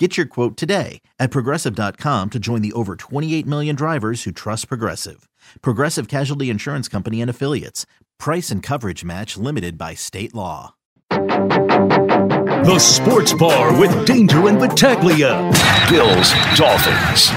Get your quote today at Progressive.com to join the over 28 million drivers who trust Progressive. Progressive Casualty Insurance Company and Affiliates. Price and coverage match limited by state law. The Sports Bar with Danger and Battaglia. Bills, Dolphins.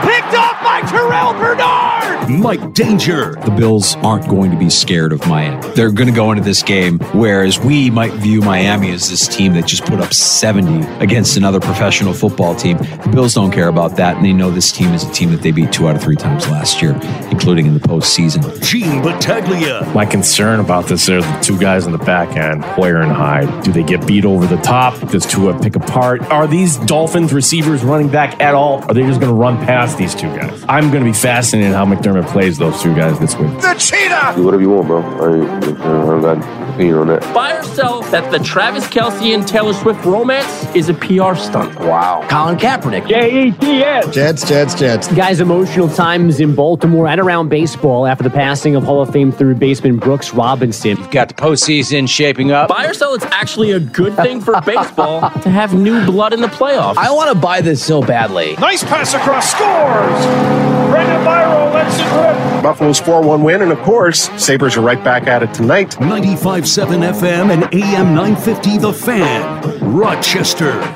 Picked off by Terrell Bernard! Mike Danger. The Bills aren't going to be scared of Miami. They're going to go into this game, whereas we might view Miami as this team that just put up 70 against another professional football team. The Bills don't care about that, and they know this team is a team that they beat 2 out of 3 times last year, including in the postseason. Gene Battaglia. My concern about this are the two guys in the back end, Hoyer and Hyde. Do they get beat over the top? Does Tua pick apart? Are these Dolphins receivers running back at all? Are they just going to run past these two guys? I'm going to be fascinated how McDermott plays those two guys this week. The Cheetah! Do whatever you want, bro. I don't got an opinion on that. By herself, that the Travis Kelce and Taylor Swift romance is a PR stunt. Wow. Colin Kaepernick. J-E-T-S. Jets. Guys, emotional times in Baltimore and around baseball after the passing of Hall of Fame third baseman Brooks Robinson. You've got the postseason shaping up. Buy or sell, it's actually a good thing for baseball to have new blood in the playoffs. I want to buy this so badly. Nice pass across school. Brandon Byro lets it rip. Buffalo's 4-1 win, and of course, Sabres are right back at it tonight. 95.7 FM and AM 950, The Fan, Rochester.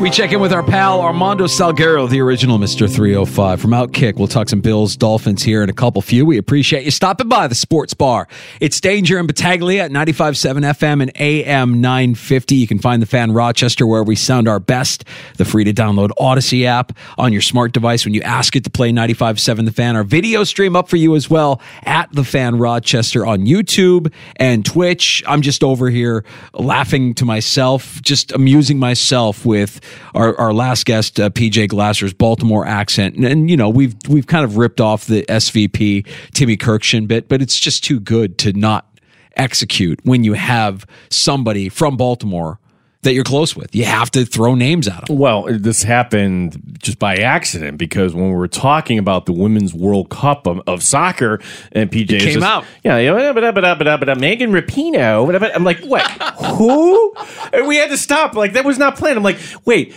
We check in with our pal Armando Salguero, the original Mr. 305 from Outkick. We'll talk some Bills, Dolphins here in a couple few. We appreciate you stopping by the Sports Bar. It's Danger and Battaglia at 95.7 FM and AM 950. You can find The Fan Rochester where we sound our best. The free-to-download Odyssey app on your smart device when you ask it to play 95.7 The Fan. Our video stream up for you as well at The Fan Rochester on YouTube and Twitch. I'm just over here laughing to myself, just amusing myself with our last guest, P.J. Glasser's Baltimore accent. And you know, we've kind of ripped off the SVP Timmy Kurkjian bit, but it's just too good to not execute when you have somebody from Baltimore that you're close with. You have to throw names at them. Well, this happened just by accident because when we were talking about the Women's World Cup of soccer, and PJ came just, out. Yeah, Megan Rapinoe. I'm like, what? Who? And we had to stop. Like, that was not planned. I'm like, wait,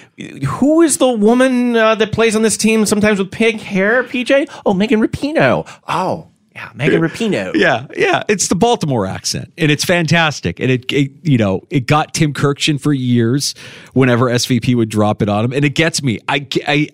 who is the woman that plays on this team sometimes with pink hair, PJ? Oh, Megan Rapinoe. Oh. Yeah, Megan Rapinoe. Yeah. It's the Baltimore accent, and it's fantastic. And it got Tim Kurkjian for years whenever SVP would drop it on him, and it gets me. I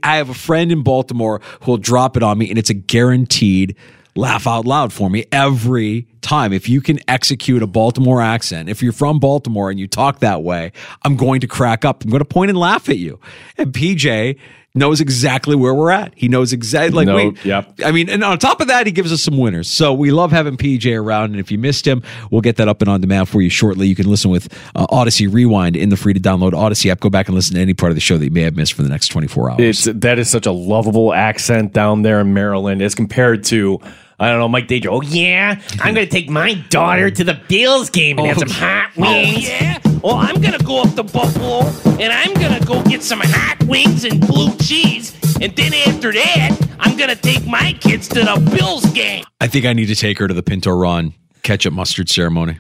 have a friend in Baltimore who will drop it on me, and it's a guaranteed laugh out loud for me every time. If you can execute a Baltimore accent, if you're from Baltimore and you talk that way, I'm going to crack up. I'm going to point and laugh at you. And PJ knows exactly where we're at. He knows exactly, like, I mean, and on top of that, he gives us some winners. So we love having PJ around, and if you missed him, we'll get that up and on demand for you shortly. You can listen with Odyssey Rewind in the free-to-download Odyssey app. Go back and listen to any part of the show that you may have missed for the next 24 hours. That is such a lovable accent down there in Maryland as compared to, I don't know, Mike Danger. Oh, yeah, I'm going to take my daughter to the Bills game and have some hot wings. Oh, yeah. Well, I'm going to go up to Buffalo, and I'm going to go get some hot wings and blue cheese. And then after that, I'm going to take my kids to the Bills game. I think I need to take her to the Pinto Ron ketchup mustard ceremony.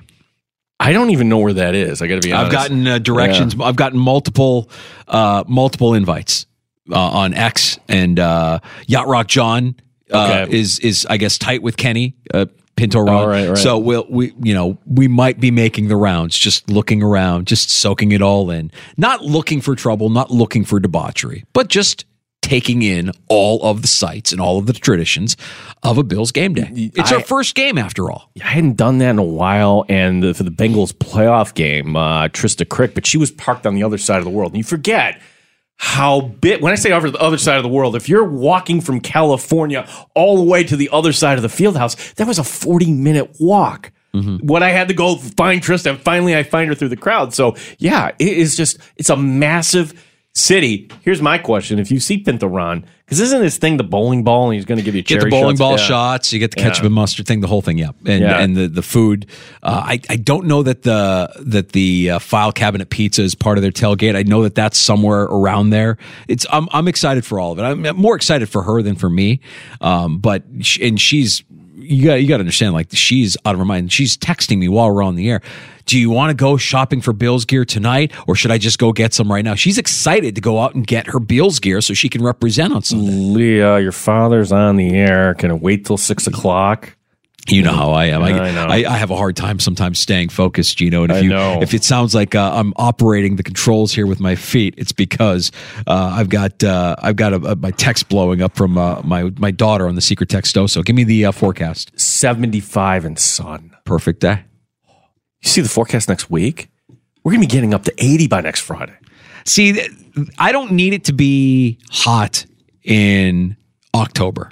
I don't even know where that is. I got to be honest. I've gotten directions. Yeah. I've gotten multiple invites on X, and Yacht Rock John is I guess tight with Kenny Pinto Ron. Right. So we might be making the rounds, just looking around, just soaking it all in, not looking for trouble, not looking for debauchery, but just taking in all of the sights and all of the traditions of a Bills game day. It's our first game, after all. I hadn't done that in a while, and for the Bengals playoff game, Trista Crick, but she was parked on the other side of the world. And you forget how big, when I say over the other side of the world, if you're walking from California all the way to the other side of the field house, that was a 40-minute walk. Mm-hmm. When I had to go find Trista, finally I find her through the crowd. So, yeah, it is just, it's a massive city. Here's my question. If you see Pinto Ron, because isn't this thing the bowling ball and he's going to give you cherry shots? Get the bowling ball shots. You get the ketchup and mustard thing, the whole thing, and the food. I don't know that the file cabinet pizza is part of their tailgate. I know that that's somewhere around there. I'm excited for all of it. I'm more excited for her than for me. But she's... You got to understand, like, she's out of her mind. She's texting me while we're on the air. Do you want to go shopping for Bills gear tonight, or should I just go get some right now? She's excited to go out and get her Bills gear so she can represent on Sunday. Leah, your father's on the air. Can I wait till 6 o'clock? You know how I am. Yeah, I have a hard time sometimes staying focused, Gino. And if it sounds like I'm operating the controls here with my feet, it's because I've got my text blowing up from my daughter on the secret text. So give me the forecast. 75 and sun. Perfect day. You see the forecast next week? We're gonna be getting up to 80 by next Friday. See, I don't need it to be hot in October.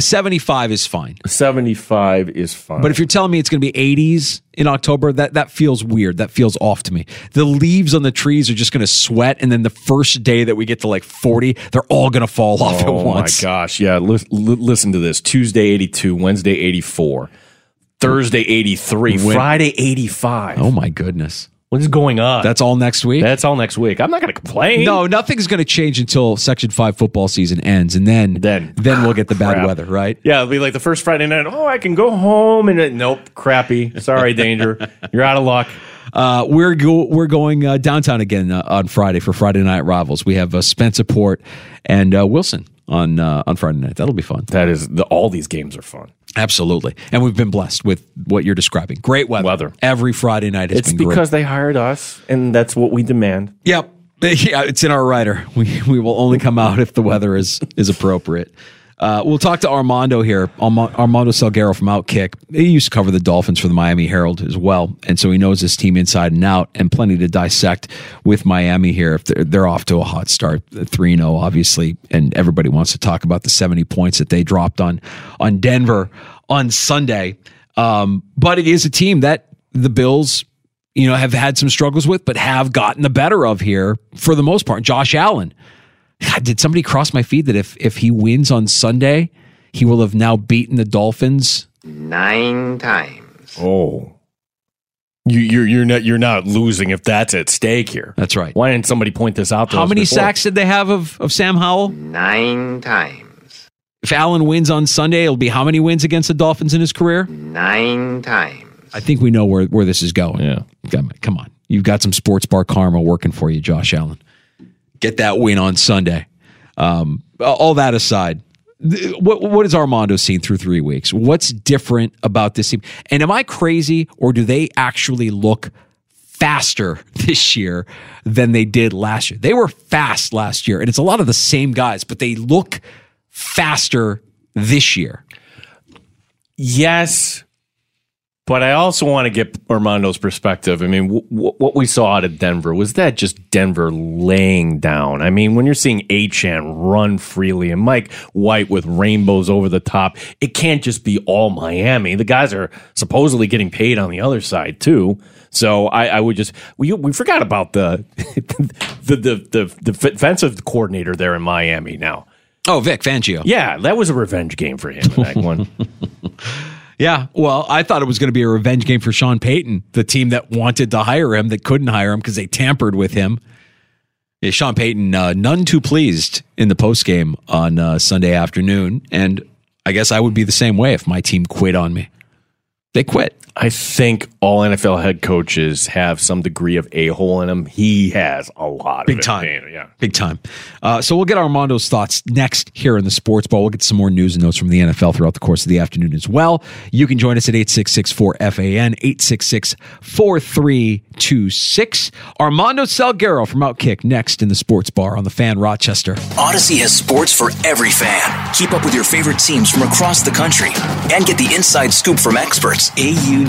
75 is fine. 75 is fine. But if you're telling me it's going to be 80s in October, that feels weird. That feels off to me. The leaves on the trees are just going to sweat, and then the first day that we get to like 40, they're all going to fall off at once. Oh, my gosh. Yeah, listen to this. Tuesday, 82. Wednesday, 84. Thursday, 83. Friday, 85. Oh, my goodness. What is going on? That's all next week? That's all next week. I'm not going to complain. No, nothing's going to change until Section 5 football season ends, and then we'll get the bad weather, right? Yeah, it'll be like the first Friday night. Oh, I can go home, and nope, crappy. Sorry, Danger. You're out of luck. We're going downtown again on Friday for Friday Night Rivals. We have Spenceport and Wilson on Friday night. That'll be fun. That is, all these games are fun. Absolutely. And we've been blessed with what you're describing. Great weather. Every Friday night has been great. It's because they hired us, and that's what we demand. Yep. Yeah, it's in our rider. We will only come out if the weather is appropriate. We'll talk to Armando here, Armando Salguero from Outkick. He used to cover the Dolphins for the Miami Herald as well, and so he knows this team inside and out, and plenty to dissect with Miami here. If they're off to a hot start, 3-0 obviously, and everybody wants to talk about the 70 points that they dropped on Denver on Sunday. But it is a team that the Bills, have had some struggles with, but have gotten the better of here for the most part. Josh Allen. God, did somebody cross my feed that if he wins on Sunday, he will have now beaten the Dolphins 9 times? Oh, you're not losing if that's at stake here. That's right. Why didn't somebody point this out to us? How many sacks did they have of Sam Howell? 9 times. If Allen wins on Sunday, it'll be how many wins against the Dolphins in his career? 9 times. I think we know where this is going. Yeah, come on, you've got some sports bar karma working for you, Josh Allen. Get that win on Sunday. All that aside, what has Armando seen through 3 weeks? What's different about this team? And am I crazy, or do they actually look faster this year than they did last year? They were fast last year, and it's a lot of the same guys, but they look faster this year. Yes, but I also want to get Armando's perspective. I mean, what we saw out of Denver, was that just Denver laying down? I mean, when you're seeing Achane run freely and Mike White with rainbows over the top, it can't just be all Miami. The guys are supposedly getting paid on the other side, too. So I would just we forgot about the defensive coordinator there in Miami now. Oh, Vic Fangio. Yeah, that was a revenge game for him in that one. Yeah, well, I thought it was going to be a revenge game for Sean Payton, the team that wanted to hire him, that couldn't hire him because they tampered with him. Yeah, Sean Payton, none too pleased in the postgame on Sunday afternoon, and I guess I would be the same way if my team quit on me. They quit. I think all NFL head coaches have some degree of a-hole in them. He has a lot of big time. Big time. So we'll get Armando's thoughts next here in the Sports Bar. We'll get some more news and notes from the NFL throughout the course of the afternoon as well. You can join us at 866-4FAN, 866-4326. Armando Salguero from Outkick next in the Sports Bar on the Fan Rochester. Odyssey has sports for every fan. Keep up with your favorite teams from across the country and get the inside scoop from experts. Audacy.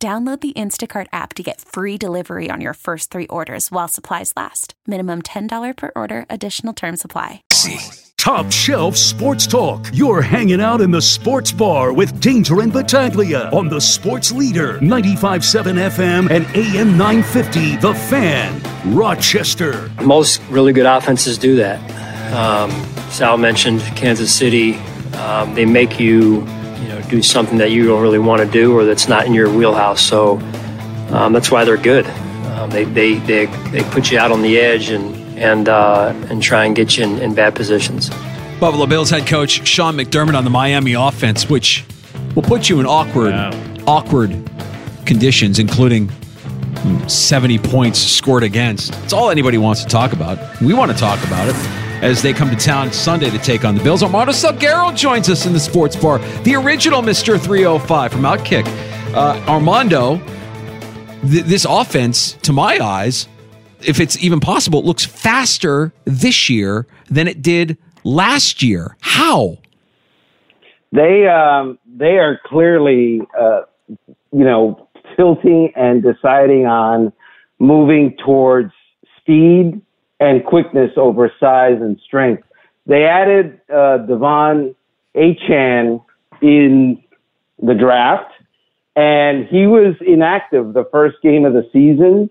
Download the Instacart app to get free delivery on your first three orders while supplies last. Minimum $10 per order. Additional terms apply. Top shelf sports talk. You're hanging out in the Sports Bar with Danger and Battaglia on the Sports Leader, 95.7 FM and AM 950, The Fan, Rochester. Most really good offenses do that. Sal mentioned Kansas City. They make you... do something that you don't really want to do or that's not in your wheelhouse. So that's why they're good. They put you out on the edge and try and get you in bad positions. Buffalo Bills head coach Sean McDermott on the Miami offense, which will put you in awkward conditions, including 70 points scored against. It's all anybody wants to talk about. We want to talk about it. As they come to town Sunday to take on the Bills. Armando Salguero joins us in the Sports Bar, the original Mr. 305 from Outkick. Armando, this offense, to my eyes, if it's even possible, it looks faster this year than it did last year. How? They are clearly, tilting and deciding on moving towards speed and quickness over size and strength. They added Devon Achane in the draft, and he was inactive the first game of the season,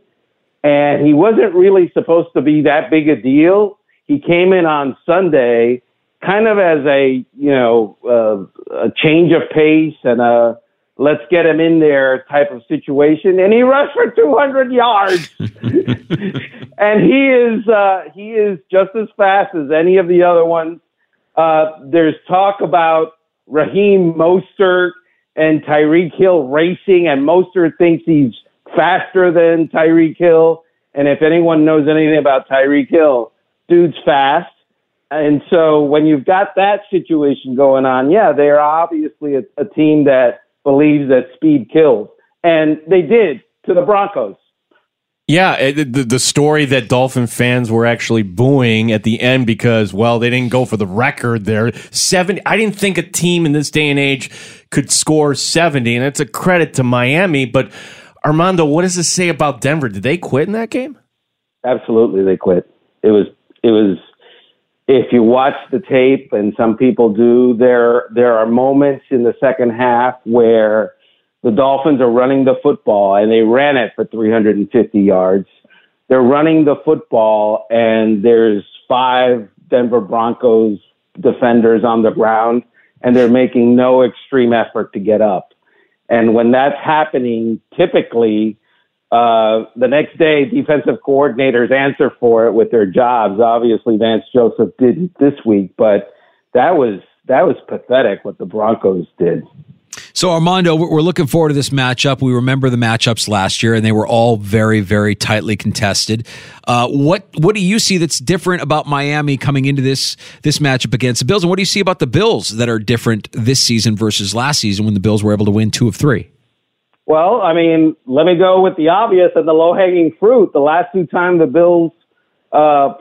and he wasn't really supposed to be that big a deal. He came in on Sunday kind of as a change of pace and a let's get him in there type of situation. And he rushed for 200 yards. And he is just as fast as any of the other ones. There's talk about Raheem Mostert and Tyreek Hill racing, and Mostert thinks he's faster than Tyreek Hill. And if anyone knows anything about Tyreek Hill, dude's fast. And so when you've got that situation going on, yeah, they're obviously a team that believes that speed kills, and they did to the Broncos. Yeah, the story that Dolphin fans were actually booing at the end because, well, they didn't go for the record there. 70. I didn't think a team in this day and age could score 70, and that's a credit to Miami. But Armando, what does this say about Denver? Did they quit in that game? Absolutely, they quit. It was. If you watch the tape, and some people do, there are moments in the second half where the Dolphins are running the football, and they ran it for 350 yards. They're running the football, and there's 5 Denver Broncos defenders on the ground, and they're making no extreme effort to get up. And when that's happening, typically the next day, defensive coordinators answer for it with their jobs. Obviously, Vance Joseph didn't this week, but that was pathetic what the Broncos did. So, Armando, we're looking forward to this matchup. We remember the matchups last year, and they were all very, very tightly contested. What do you see that's different about Miami coming into this matchup against the Bills? And what do you see about the Bills that are different this season versus last season when the Bills were able to win 2 of 3? Well, I mean, let me go with the obvious and the low-hanging fruit. The last two times the Bills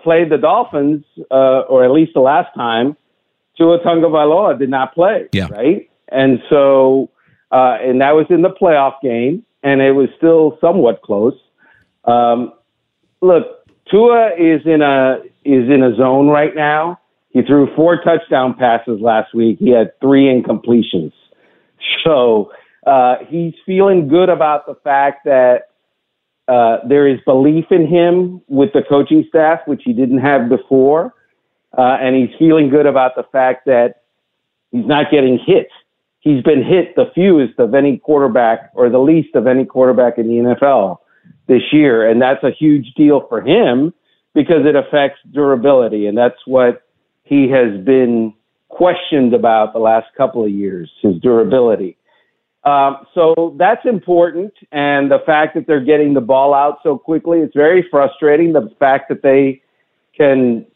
played the Dolphins, or at least the last time, Tua Tagovailoa did not play, right? And so, and that was in the playoff game, and it was still somewhat close. Look, Tua is in a zone right now. He threw 4 touchdown passes last week. He had 3 incompletions. So he's feeling good about the fact that there is belief in him with the coaching staff, which he didn't have before. And he's feeling good about the fact that he's not getting hit. He's been hit the fewest of any quarterback, or the least of any quarterback in the NFL this year. And that's a huge deal for him because it affects durability. And that's what he has been questioned about the last couple of years, his durability. So that's important. And the fact that they're getting the ball out so quickly, it's very frustrating. The fact that they can,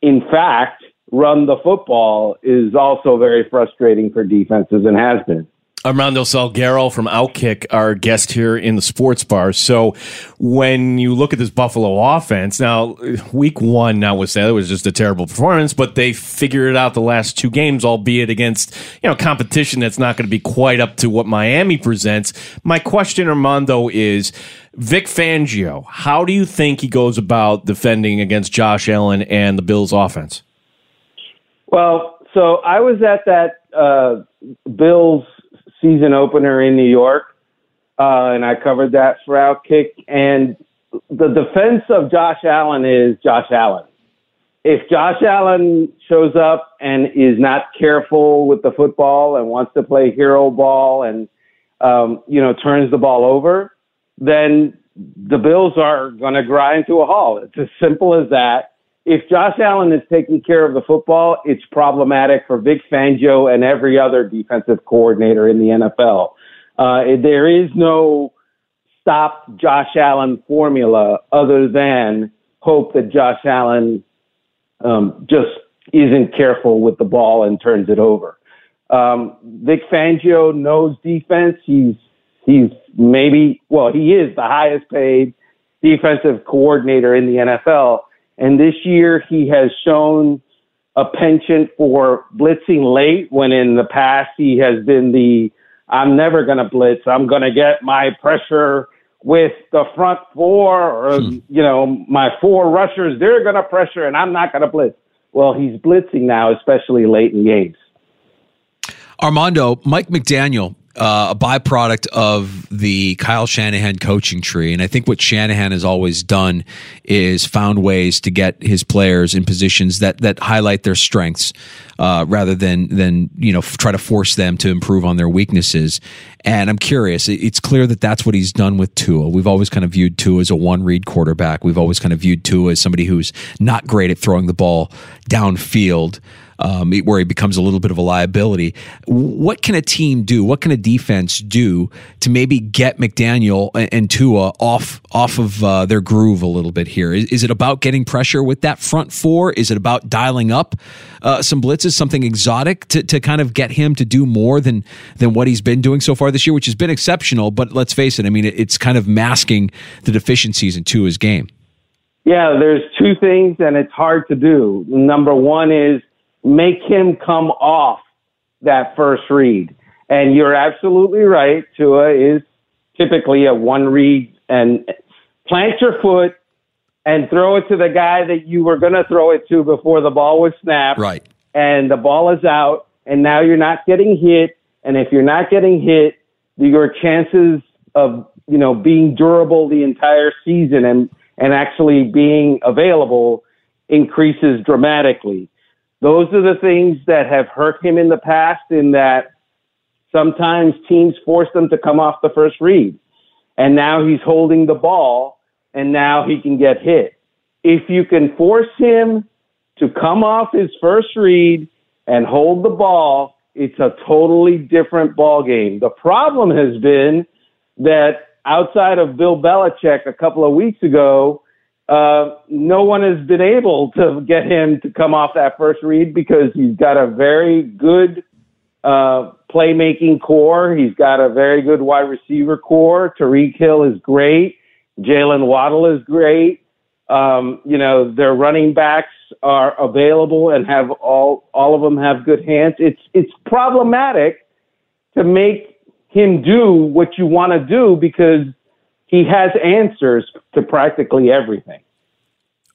in fact, run the football is also very frustrating for defenses and has been. Armando Salguero from Outkick, our guest here in the Sports Bar. So when you look at this Buffalo offense, now week 1 notwithstanding, it was just a terrible performance, but they figured it out the last 2 games, albeit against, competition that's not going to be quite up to what Miami presents. My question, Armando, is Vic Fangio, how do you think he goes about defending against Josh Allen and the Bills offense? Well, so I was at that Bills season opener in New York, and I covered that for Outkick. And the defense of Josh Allen is Josh Allen. If Josh Allen shows up and is not careful with the football and wants to play hero ball and, turns the ball over, then the Bills are going to grind to a halt. It's as simple as that. If Josh Allen is taking care of the football, it's problematic for Vic Fangio and every other defensive coordinator in the NFL. There is no stop Josh Allen formula other than hope that Josh Allen just isn't careful with the ball and turns it over. Vic Fangio knows defense. He is the highest paid defensive coordinator in the NFL. And this year he has shown a penchant for blitzing late, when in the past he has been I'm never going to blitz. I'm going to get my pressure with the front 4 or, my 4 rushers. They're going to pressure and I'm not going to blitz. Well, he's blitzing now, especially late in games. Armando, Mike McDaniel, a byproduct of the Kyle Shanahan coaching tree. And I think what Shanahan has always done is found ways to get his players in positions that highlight their strengths rather than try to force them to improve on their weaknesses. And I'm curious, it's clear that that's what he's done with Tua. We've always kind of viewed Tua as a one-read quarterback. We've always kind of viewed Tua as somebody who's not great at throwing the ball downfield, where he becomes a little bit of a liability. What can a team do? What can a defense do to maybe get McDaniel and Tua off of their groove a little bit here? Is it about getting pressure with that front 4? Is it about dialing up some blitzes, something exotic to kind of get him to do more than what he's been doing so far this year, which has been exceptional? But let's face it, I mean, it's kind of masking the deficiencies in Tua's game. Yeah, there's 2 things, and it's hard to do. Number 1 is make him come off that first read. And you're absolutely right. Tua is typically a one read, and plant your foot and throw it to the guy that you were going to throw it to before the ball was snapped. Right. And the ball is out, and now you're not getting hit. And if you're not getting hit, your chances of, being durable the entire season and actually being available increases dramatically. Those are the things that have hurt him in the past, in that sometimes teams force them to come off the first read. And now he's holding the ball, and now he can get hit. If you can force him to come off his first read and hold the ball, it's a totally different ball game. The problem has been that outside of Bill Belichick a couple of weeks ago, no one has been able to get him to come off that first read, because he's got a very good playmaking core. He's got a very good wide receiver core. Tyreek Hill is great. Jalen Waddle is great. Their running backs are available and have all of them have good hands. It's problematic to make him do what you want to do, because he has answers to practically everything.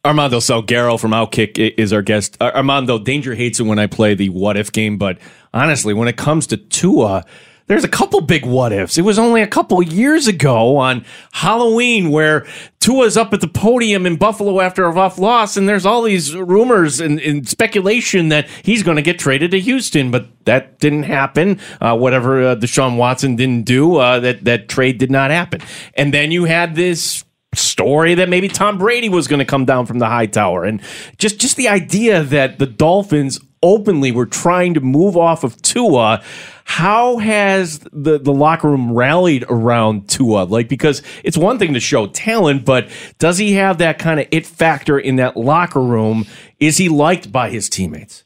Armando Salguero from Outkick is our guest. Armando, Danger hates it when I play the what-if game, but honestly, when it comes to Tua, there's a couple big what-ifs. It was only a couple years ago on Halloween where Tua's up at the podium in Buffalo after a rough loss, and there's all these rumors and speculation that he's going to get traded to Houston, but that didn't happen. Whatever Deshaun Watson didn't do, that trade did not happen. And then you had this story that maybe Tom Brady was going to come down from the high tower, and just the idea that the Dolphins openly were trying to move off of Tua. How has the locker room rallied around Tua? Like, because it's one thing to show talent, but does he have that kind of it factor in that locker room? Is he liked by his teammates?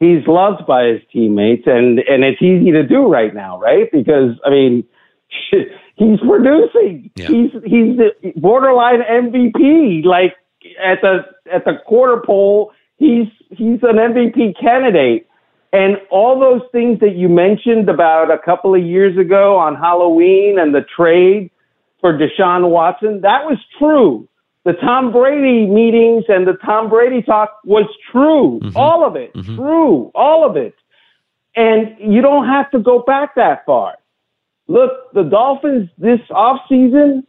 He's loved by his teammates, and it's easy to do right now, right? Because, I mean, he's producing. Yeah. He's the borderline MVP. Like, at the quarter pole, he's an MVP candidate. And all those things that you mentioned about a couple of years ago on Halloween and the trade for Deshaun Watson, that was true. The Tom Brady meetings and the Tom Brady talk was true. Mm-hmm. All of it. Mm-hmm. True. All of it. And you don't have to go back that far. Look, the Dolphins this offseason,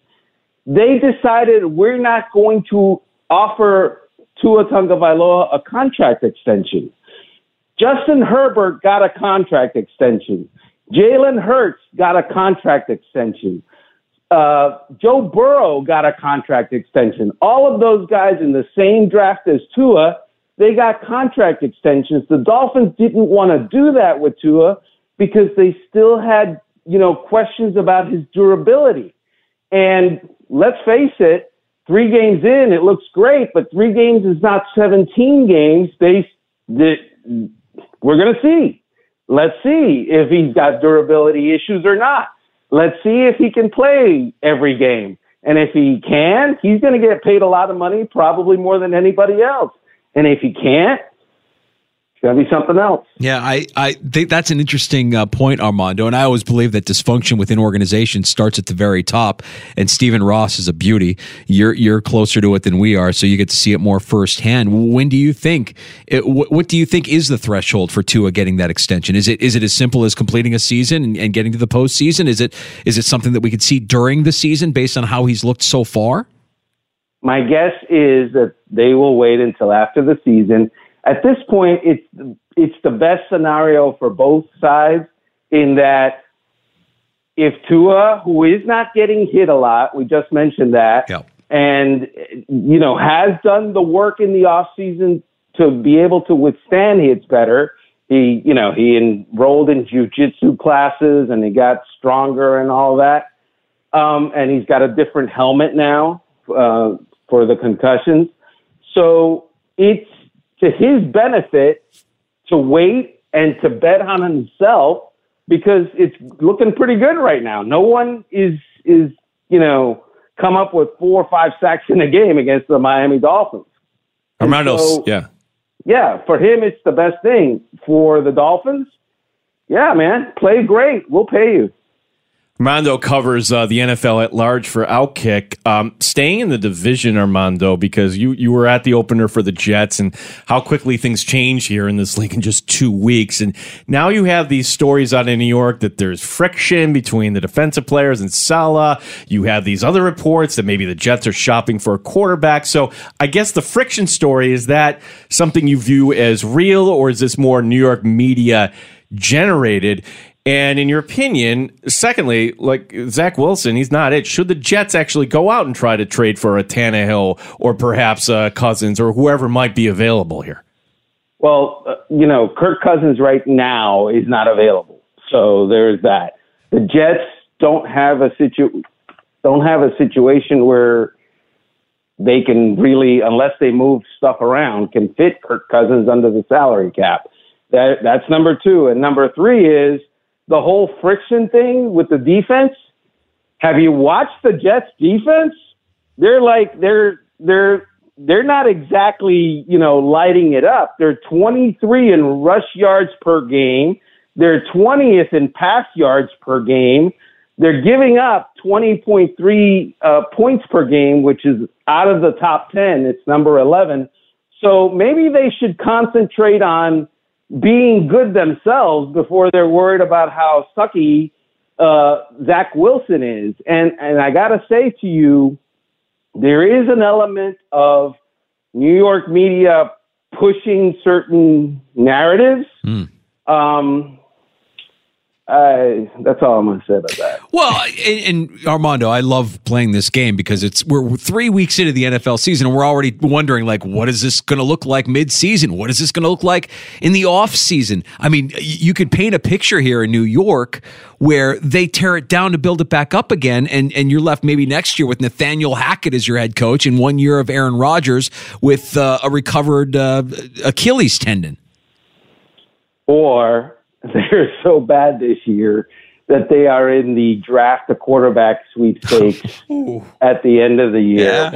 they decided we're not going to offer Tua Tagovailoa a contract extension. Justin Herbert got a contract extension. Jalen Hurts got a contract extension. Joe Burrow got a contract extension. All of those guys in the same draft as Tua, they got contract extensions. The Dolphins didn't want to do that with Tua because they still had, questions about his durability. And let's face it, 3 games in, it looks great, but 3 games is not 17 games. We're going to see. Let's see if he's got durability issues or not. Let's see if he can play every game. And if he can, he's going to get paid a lot of money, probably more than anybody else. And if he can't, it's going to be something else. Yeah, I think that's an interesting point, Armando. And I always believe that dysfunction within organizations starts at the very top. And Stephen Ross is a beauty. You're closer to it than we are, so you get to see it more firsthand. When do you think? What do you think is the threshold for Tua getting that extension? Is it as simple as completing a season and getting to the postseason? Is it something that we could see during the season based on how he's looked so far? My guess is that they will wait until after the season. At this point, it's the best scenario for both sides, in that if Tua, who is not getting hit a lot, we just mentioned that, yep, and has done the work in the offseason to be able to withstand hits better. He enrolled in jiu-jitsu classes and he got stronger and all that, and he's got a different helmet now for the concussions. So it's to his benefit to wait and to bet on himself, because it's looking pretty good right now. No one is come up with 4 or 5 sacks in a game against the Miami Dolphins. Armando, so, yeah. Yeah, for him, it's the best thing. For the Dolphins, yeah, man, play great. We'll pay you. Armando covers the NFL at large for Outkick. Staying in the division, Armando, because you were at the opener for the Jets and how quickly things change here in this league in just 2 weeks. And now you have these stories out in New York that there's friction between the defensive players and Saleh. You have these other reports that maybe the Jets are shopping for a quarterback. So I guess the friction story, is that something you view as real, or is this more New York media generated? And in your opinion, secondly, like Zach Wilson, he's not it. Should the Jets actually go out and try to trade for a Tannehill or perhaps Cousins or whoever might be available here? Well, Kirk Cousins right now is not available. So there's that. The Jets don't have a situation where they can really, unless they move stuff around, can fit Kirk Cousins under the salary cap. That's number two. And number three is the whole friction thing with the defense. Have you watched the Jets defense? They're not exactly, lighting it up. They're 23 in rush yards per game. They're 20th in pass yards per game. They're giving up 20.3 points per game, which is out of the top 10. It's number 11. So maybe they should concentrate on being good themselves before they're worried about how sucky Zach Wilson is. And I got to say to you, there is an element of New York media pushing certain narratives. That's all I'm going to say about that. Well, and Armando, I love playing this game because we're 3 weeks into the NFL season and we're already wondering, like, what is this going to look like mid-season? What is this going to look like in the off-season? I mean, you could paint a picture here in New York where they tear it down to build it back up again, and you're left maybe next year with Nathaniel Hackett as your head coach and 1 year of Aaron Rodgers with a recovered Achilles tendon. Or they're so bad this year that they are in the draft a quarterback sweepstakes at the end of the year,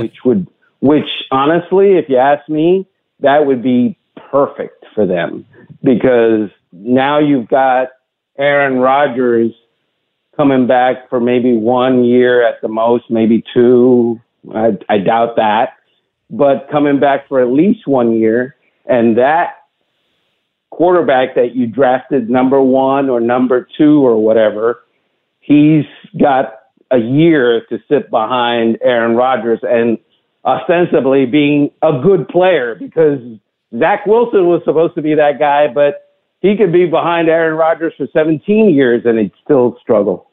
which honestly, if you ask me, that would be perfect for them, because now you've got Aaron Rodgers coming back for maybe 1 year at the most, maybe two. I doubt that, but coming back for at least 1 year, and that quarterback that you drafted number one or number two or whatever, he's got a year to sit behind Aaron Rodgers and ostensibly being a good player, because Zach Wilson was supposed to be that guy, but he could be behind Aaron Rodgers for 17 years and he'd still struggle.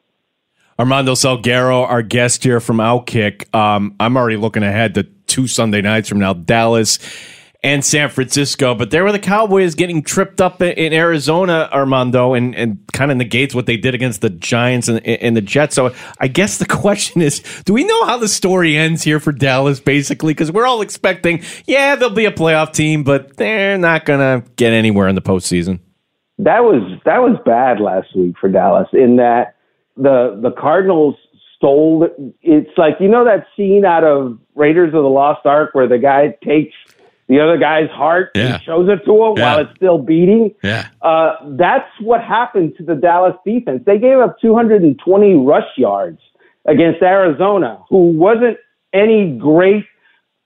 Armando Salguero, our guest here from Outkick. I'm already looking ahead to two Sunday nights from now, Dallas and San Francisco, but there were the Cowboys getting tripped up in Arizona, Armando, and kind of negates what they did against the Giants and the Jets. So I guess the question is, do we know how the story ends here for Dallas, basically? Because we're all expecting, they'll be a playoff team, but they're not going to get anywhere in the postseason. That was bad last week for Dallas, in that the Cardinals stole. It's like, that scene out of Raiders of the Lost Ark where the guy takes the other guy's heart and shows it to him while it's still beating. Yeah. That's what happened to the Dallas defense. They gave up 220 rush yards against Arizona, who wasn't any great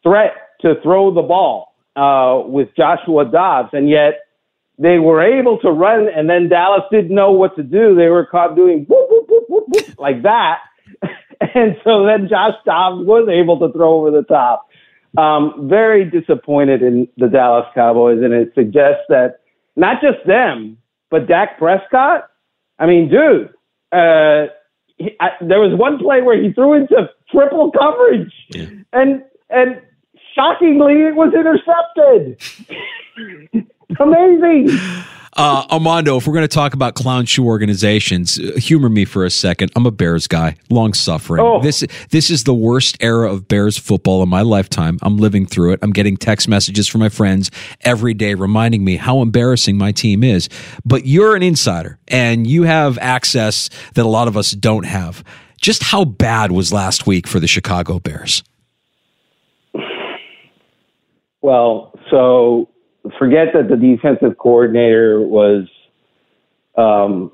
threat to throw the ball with Joshua Dobbs. And yet they were able to run, and then Dallas didn't know what to do. They were caught doing whoop, whoop, whoop, whoop, whoop, like that. And so then Josh Dobbs was able to throw over the top. Very disappointed in the Dallas Cowboys, and it suggests that not just them, but Dak Prescott. I mean, dude, there was one play where he threw into triple coverage, and shockingly, it was intercepted. Amazing. Armando, if we're going to talk about clown shoe organizations, humor me for a second. I'm a Bears guy, long suffering. Oh. This is the worst era of Bears football in my lifetime. I'm living through it. I'm getting text messages from my friends every day reminding me how embarrassing my team is. But you're an insider, and you have access that a lot of us don't have. Just how bad was last week for the Chicago Bears? Well, so forget that the defensive coordinator was on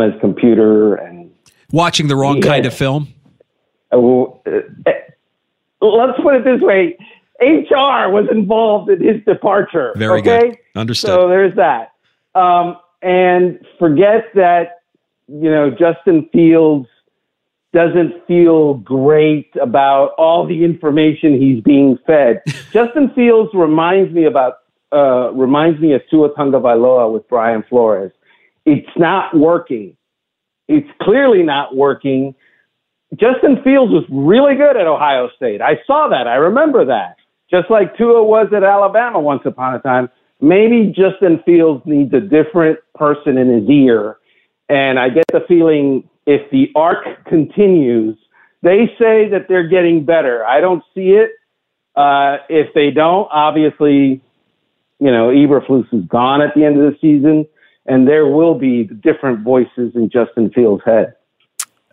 his computer and watching the wrong kind of film? Let's put it this way. HR was involved in his departure. Very good. Understood. So there's that. And forget that, you know, Justin Fields doesn't feel great about all the information he's being fed. Justin Fields reminds me of Tua Tagovailoa with Brian Flores. It's not working. It's clearly not working. Justin Fields was really good at Ohio State. I saw that. I remember that. Just like Tua was at Alabama once upon a time. Maybe Justin Fields needs a different person in his ear. And I get the feeling if the arc continues, they say that they're getting better. I don't see it. If they don't, obviously, you know, Eberflus is gone at the end of the season, and there will be different voices in Justin Fields' head.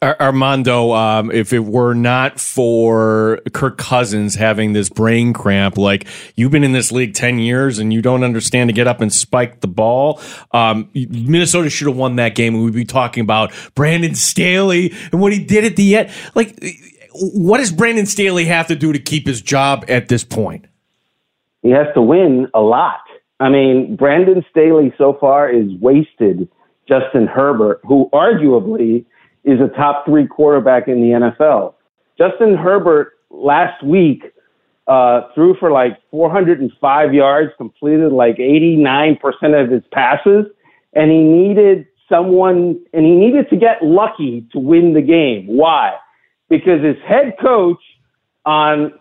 Armando, if it were not for Kirk Cousins having this brain cramp, like you've been in this league 10 years and you don't understand to get up and spike the ball, Minnesota should have won that game. And we'd be talking about Brandon Staley and what he did at the end. Like, what does Brandon Staley have to do to keep his job at this point? He has to win a lot. I mean, Brandon Staley so far is wasted Justin Herbert, who arguably is a top three quarterback in the NFL. Justin Herbert last week threw for like 405 yards, completed like 89% of his passes, and he needed to get lucky to win the game. Why? Because his head coach on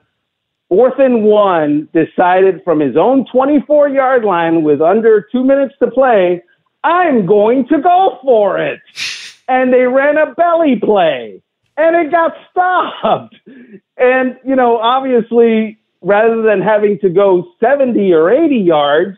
4th and 1 decided from his own 24-yard line with under 2 minutes to play, I'm going to go for it. And they ran a belly play, and it got stopped. And, you know, obviously, rather than having to go 70 or 80 yards,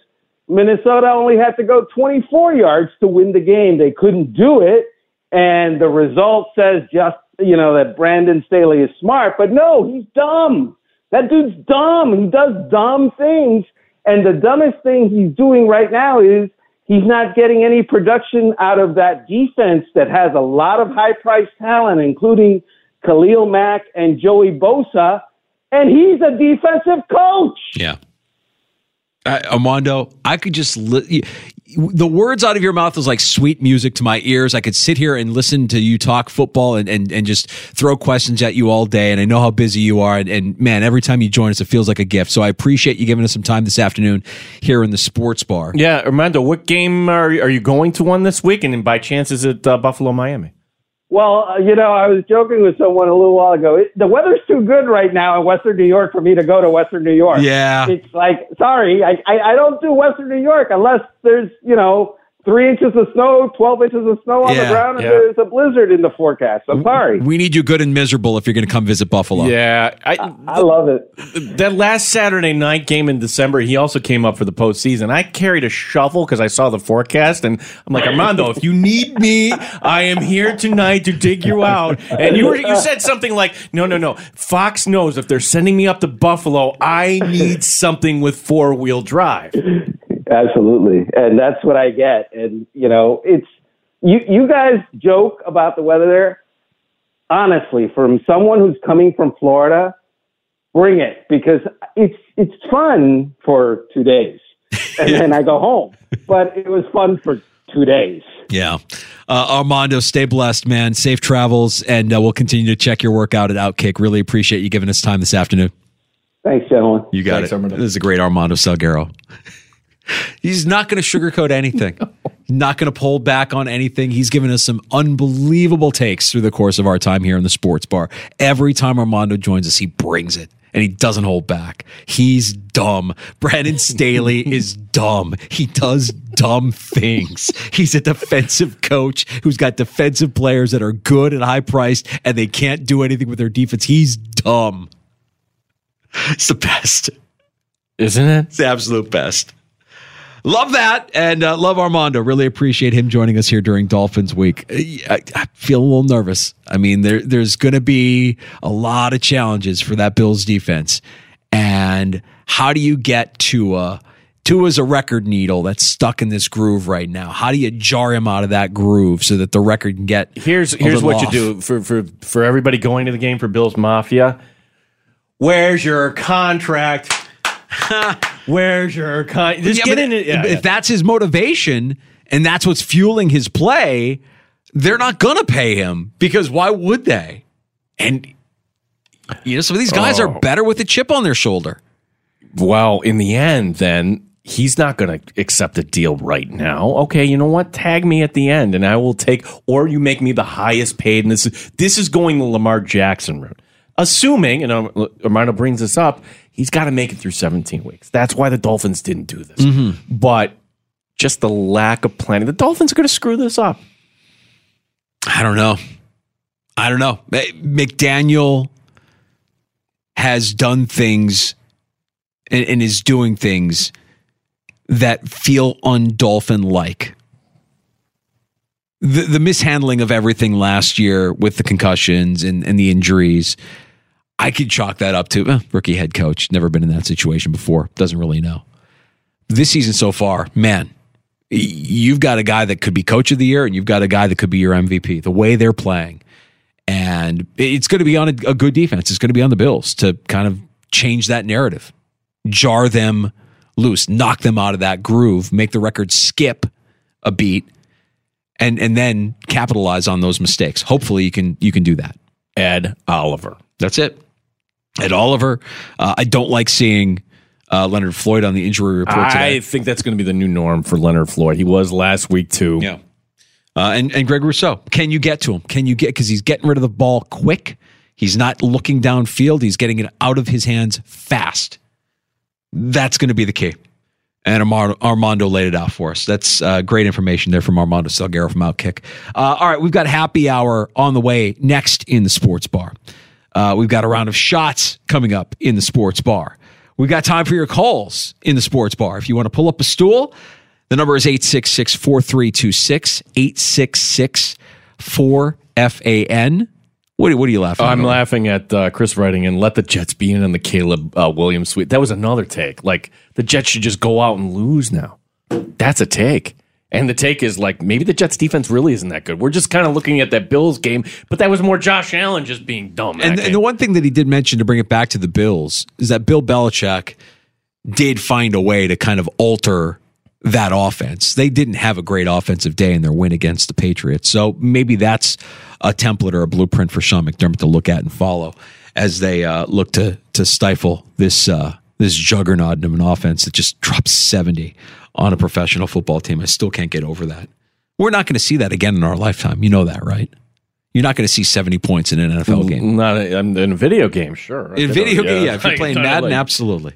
Minnesota only had to go 24 yards to win the game. They couldn't do it, and the result says just, you know, that Brandon Staley is smart. But no, he's dumb. That dude's dumb. He does dumb things, and the dumbest thing he's doing right now is he's not getting any production out of that defense that has a lot of high-priced talent, including Khalil Mack and Joey Bosa, and he's a defensive coach. Yeah. Armando, I could just the words out of your mouth was like sweet music to my ears. I could sit here and listen to you talk football and just throw questions at you all day, and I know how busy you are, and man, every time you join us, it feels like a gift. So I appreciate you giving us some time this afternoon here in the Sports Bar. Yeah, Armando, what game are you going to one this week, and by chance is it Buffalo, Miami? Well, you know, I was joking with someone a little while ago. The weather's too good right now in Western New York for me to go to Western New York. Yeah. It's like, sorry, I don't do Western New York unless there's, you know, 3 inches of snow, 12 inches of snow on the ground, and there's a blizzard in the forecast. I'm sorry. We need you good and miserable if you're going to come visit Buffalo. Yeah. I love it. That last Saturday night game in December, he also came up for the postseason. I carried a shovel because I saw the forecast, and I'm like, Armando, if you need me, I am here tonight to dig you out. And you said something like, no, Fox knows if they're sending me up to Buffalo, I need something with four-wheel drive. Absolutely. And that's what I get. And, you know, it's you guys joke about the weather there. Honestly, from someone who's coming from Florida, bring it, because it's fun for 2 days. And then I go home. But it was fun for 2 days. Yeah. Armando, stay blessed, man. Safe travels. And we'll continue to check your work out at Outkick. Really appreciate you giving us time this afternoon. Thanks, gentlemen. You got it. Armando. This is a great Armando Salguero. He's not going to sugarcoat anything. No. Not going to pull back on anything. He's given us some unbelievable takes through the course of our time here in the Sports Bar. Every time Armando joins us, he brings it, and he doesn't hold back. He's dumb. Brandon Staley is dumb. He does dumb things. He's a defensive coach who's got defensive players that are good and high-priced, and they can't do anything with their defense. He's dumb. It's the best. Isn't it? It's the absolute best. Love that, and love Armando. Really appreciate him joining us here during Dolphins Week. I feel a little nervous. I mean, there's going to be a lot of challenges for that Bills defense. And how do you get Tua Tua's a record needle that's stuck in this groove right now. How do you jar him out of that groove so that the record can get Here's what off? You do for everybody going to the game for Bills Mafia. Where's your contract? Where's your contract? Just get in it. Yeah, if that's his motivation and that's what's fueling his play, they're not going to pay him, because why would they? And you know, some of these guys are better with a chip on their shoulder. Well, in the end, then he's not going to accept a deal right now. Okay, you know what? Tag me at the end, and I will take. Or you make me the highest paid. And this is going the Lamar Jackson route, assuming. And Armando brings this up. He's got to make it through 17 weeks. That's why the Dolphins didn't do this. Mm-hmm. But just the lack of planning. The Dolphins are going to screw this up. I don't know. McDaniel has done things and is doing things that feel un-Dolphin-like. The mishandling of everything last year with the concussions and the injuries, I could chalk that up to rookie head coach, never been in that situation before, doesn't really know. This season so far, man, you've got a guy that could be coach of the year and you've got a guy that could be your MVP, the way they're playing. And it's going to be on a good defense. It's going to be on the Bills to kind of change that narrative, jar them loose, knock them out of that groove, make the record skip a beat, and then capitalize on those mistakes. Hopefully you can do that. Ed Oliver. That's it. Ed Oliver. I don't like seeing Leonard Floyd on the injury report today. I think that's going to be the new norm for Leonard Floyd. He was last week too. Yeah. And Greg Rousseau, can you get to him? Because he's getting rid of the ball quick. He's not looking downfield. He's getting it out of his hands fast. That's going to be the key. And Armando laid it out for us. That's great information there from Armando Salguero from Outkick. All right, we've got happy hour on the way next in the sports bar. We've got a round of shots coming up in the sports bar. We've got time for your calls in the sports bar. If you want to pull up a stool, the number is 866-4326, 866-4FAN. What are you laughing at? I'm laughing at Chris writing in, let the Jets be in on the Caleb Williams suite. That was another take. Like, the Jets should just go out and lose now. That's a take. And the take is, like, maybe the Jets defense really isn't that good. We're just kind of looking at that Bills game, but that was more Josh Allen just being dumb. And the one thing that he did mention to bring it back to the Bills is that Bill Belichick did find a way to kind of alter that offense. They didn't have a great offensive day in their win against the Patriots. So maybe that's a template or a blueprint for Sean McDermott to look at and follow as they look to stifle this juggernaut of an offense that just drops 70 on a professional football team. I still can't get over that. We're not going to see that again in our lifetime. You know that, right? You're not going to see 70 points in an NFL game. Not in a video game, sure. In a video game, yeah. If you're playing Madden, absolutely.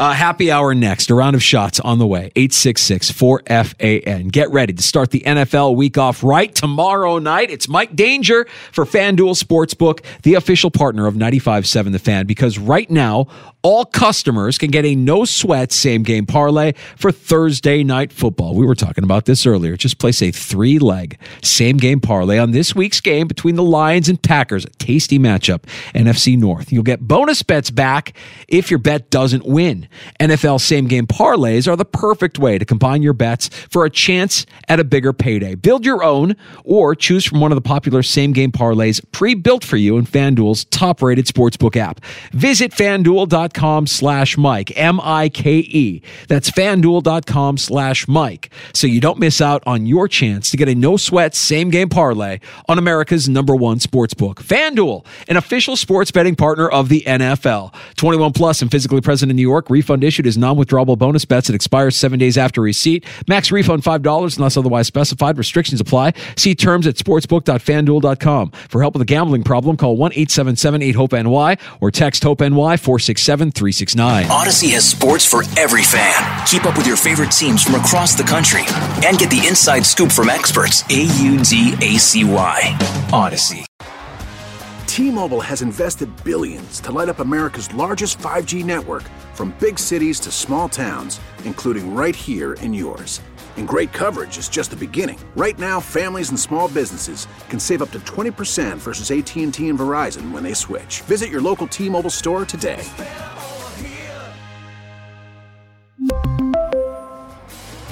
Happy hour next. A round of shots on the way. 866-4FAN. Get ready to start the NFL week off right tomorrow night. It's Mike Danger for FanDuel Sportsbook, the official partner of 95.7 The Fan, because right now, all customers can get a no-sweat same-game parlay for Thursday night football. We were talking about this earlier. Just place a three-leg same-game parlay on this week's game between the Lions and Packers, a tasty matchup, NFC North. You'll get bonus bets back if your bet doesn't win. NFL same-game parlays are the perfect way to combine your bets for a chance at a bigger payday. Build your own or choose from one of the popular same-game parlays pre-built for you in FanDuel's top-rated sportsbook app. Visit FanDuel.com. /Mike, MIKE. That's FanDuel.com/Mike. So you don't miss out on your chance to get a no-sweat same-game parlay on America's #1 sportsbook. FanDuel, an official sports betting partner of the NFL. 21 plus and physically present in New York. Refund issued is non-withdrawable bonus bets that expires 7 days after receipt. Max refund $5 unless otherwise specified. Restrictions apply. See terms at sportsbook.fanduel.com. For help with a gambling problem, call 1-877-8-HOPE-NY or text HOPE-NY 467-369. Odyssey has sports for every fan. Keep up with your favorite teams from across the country and get the inside scoop from experts. Audacy. Odyssey. T-Mobile has invested billions to light up America's largest 5G network, from big cities to small towns, including right here in yours. And great coverage is just the beginning. Right now, families and small businesses can save up to 20% versus AT&T and Verizon when they switch. Visit your local T-Mobile store today.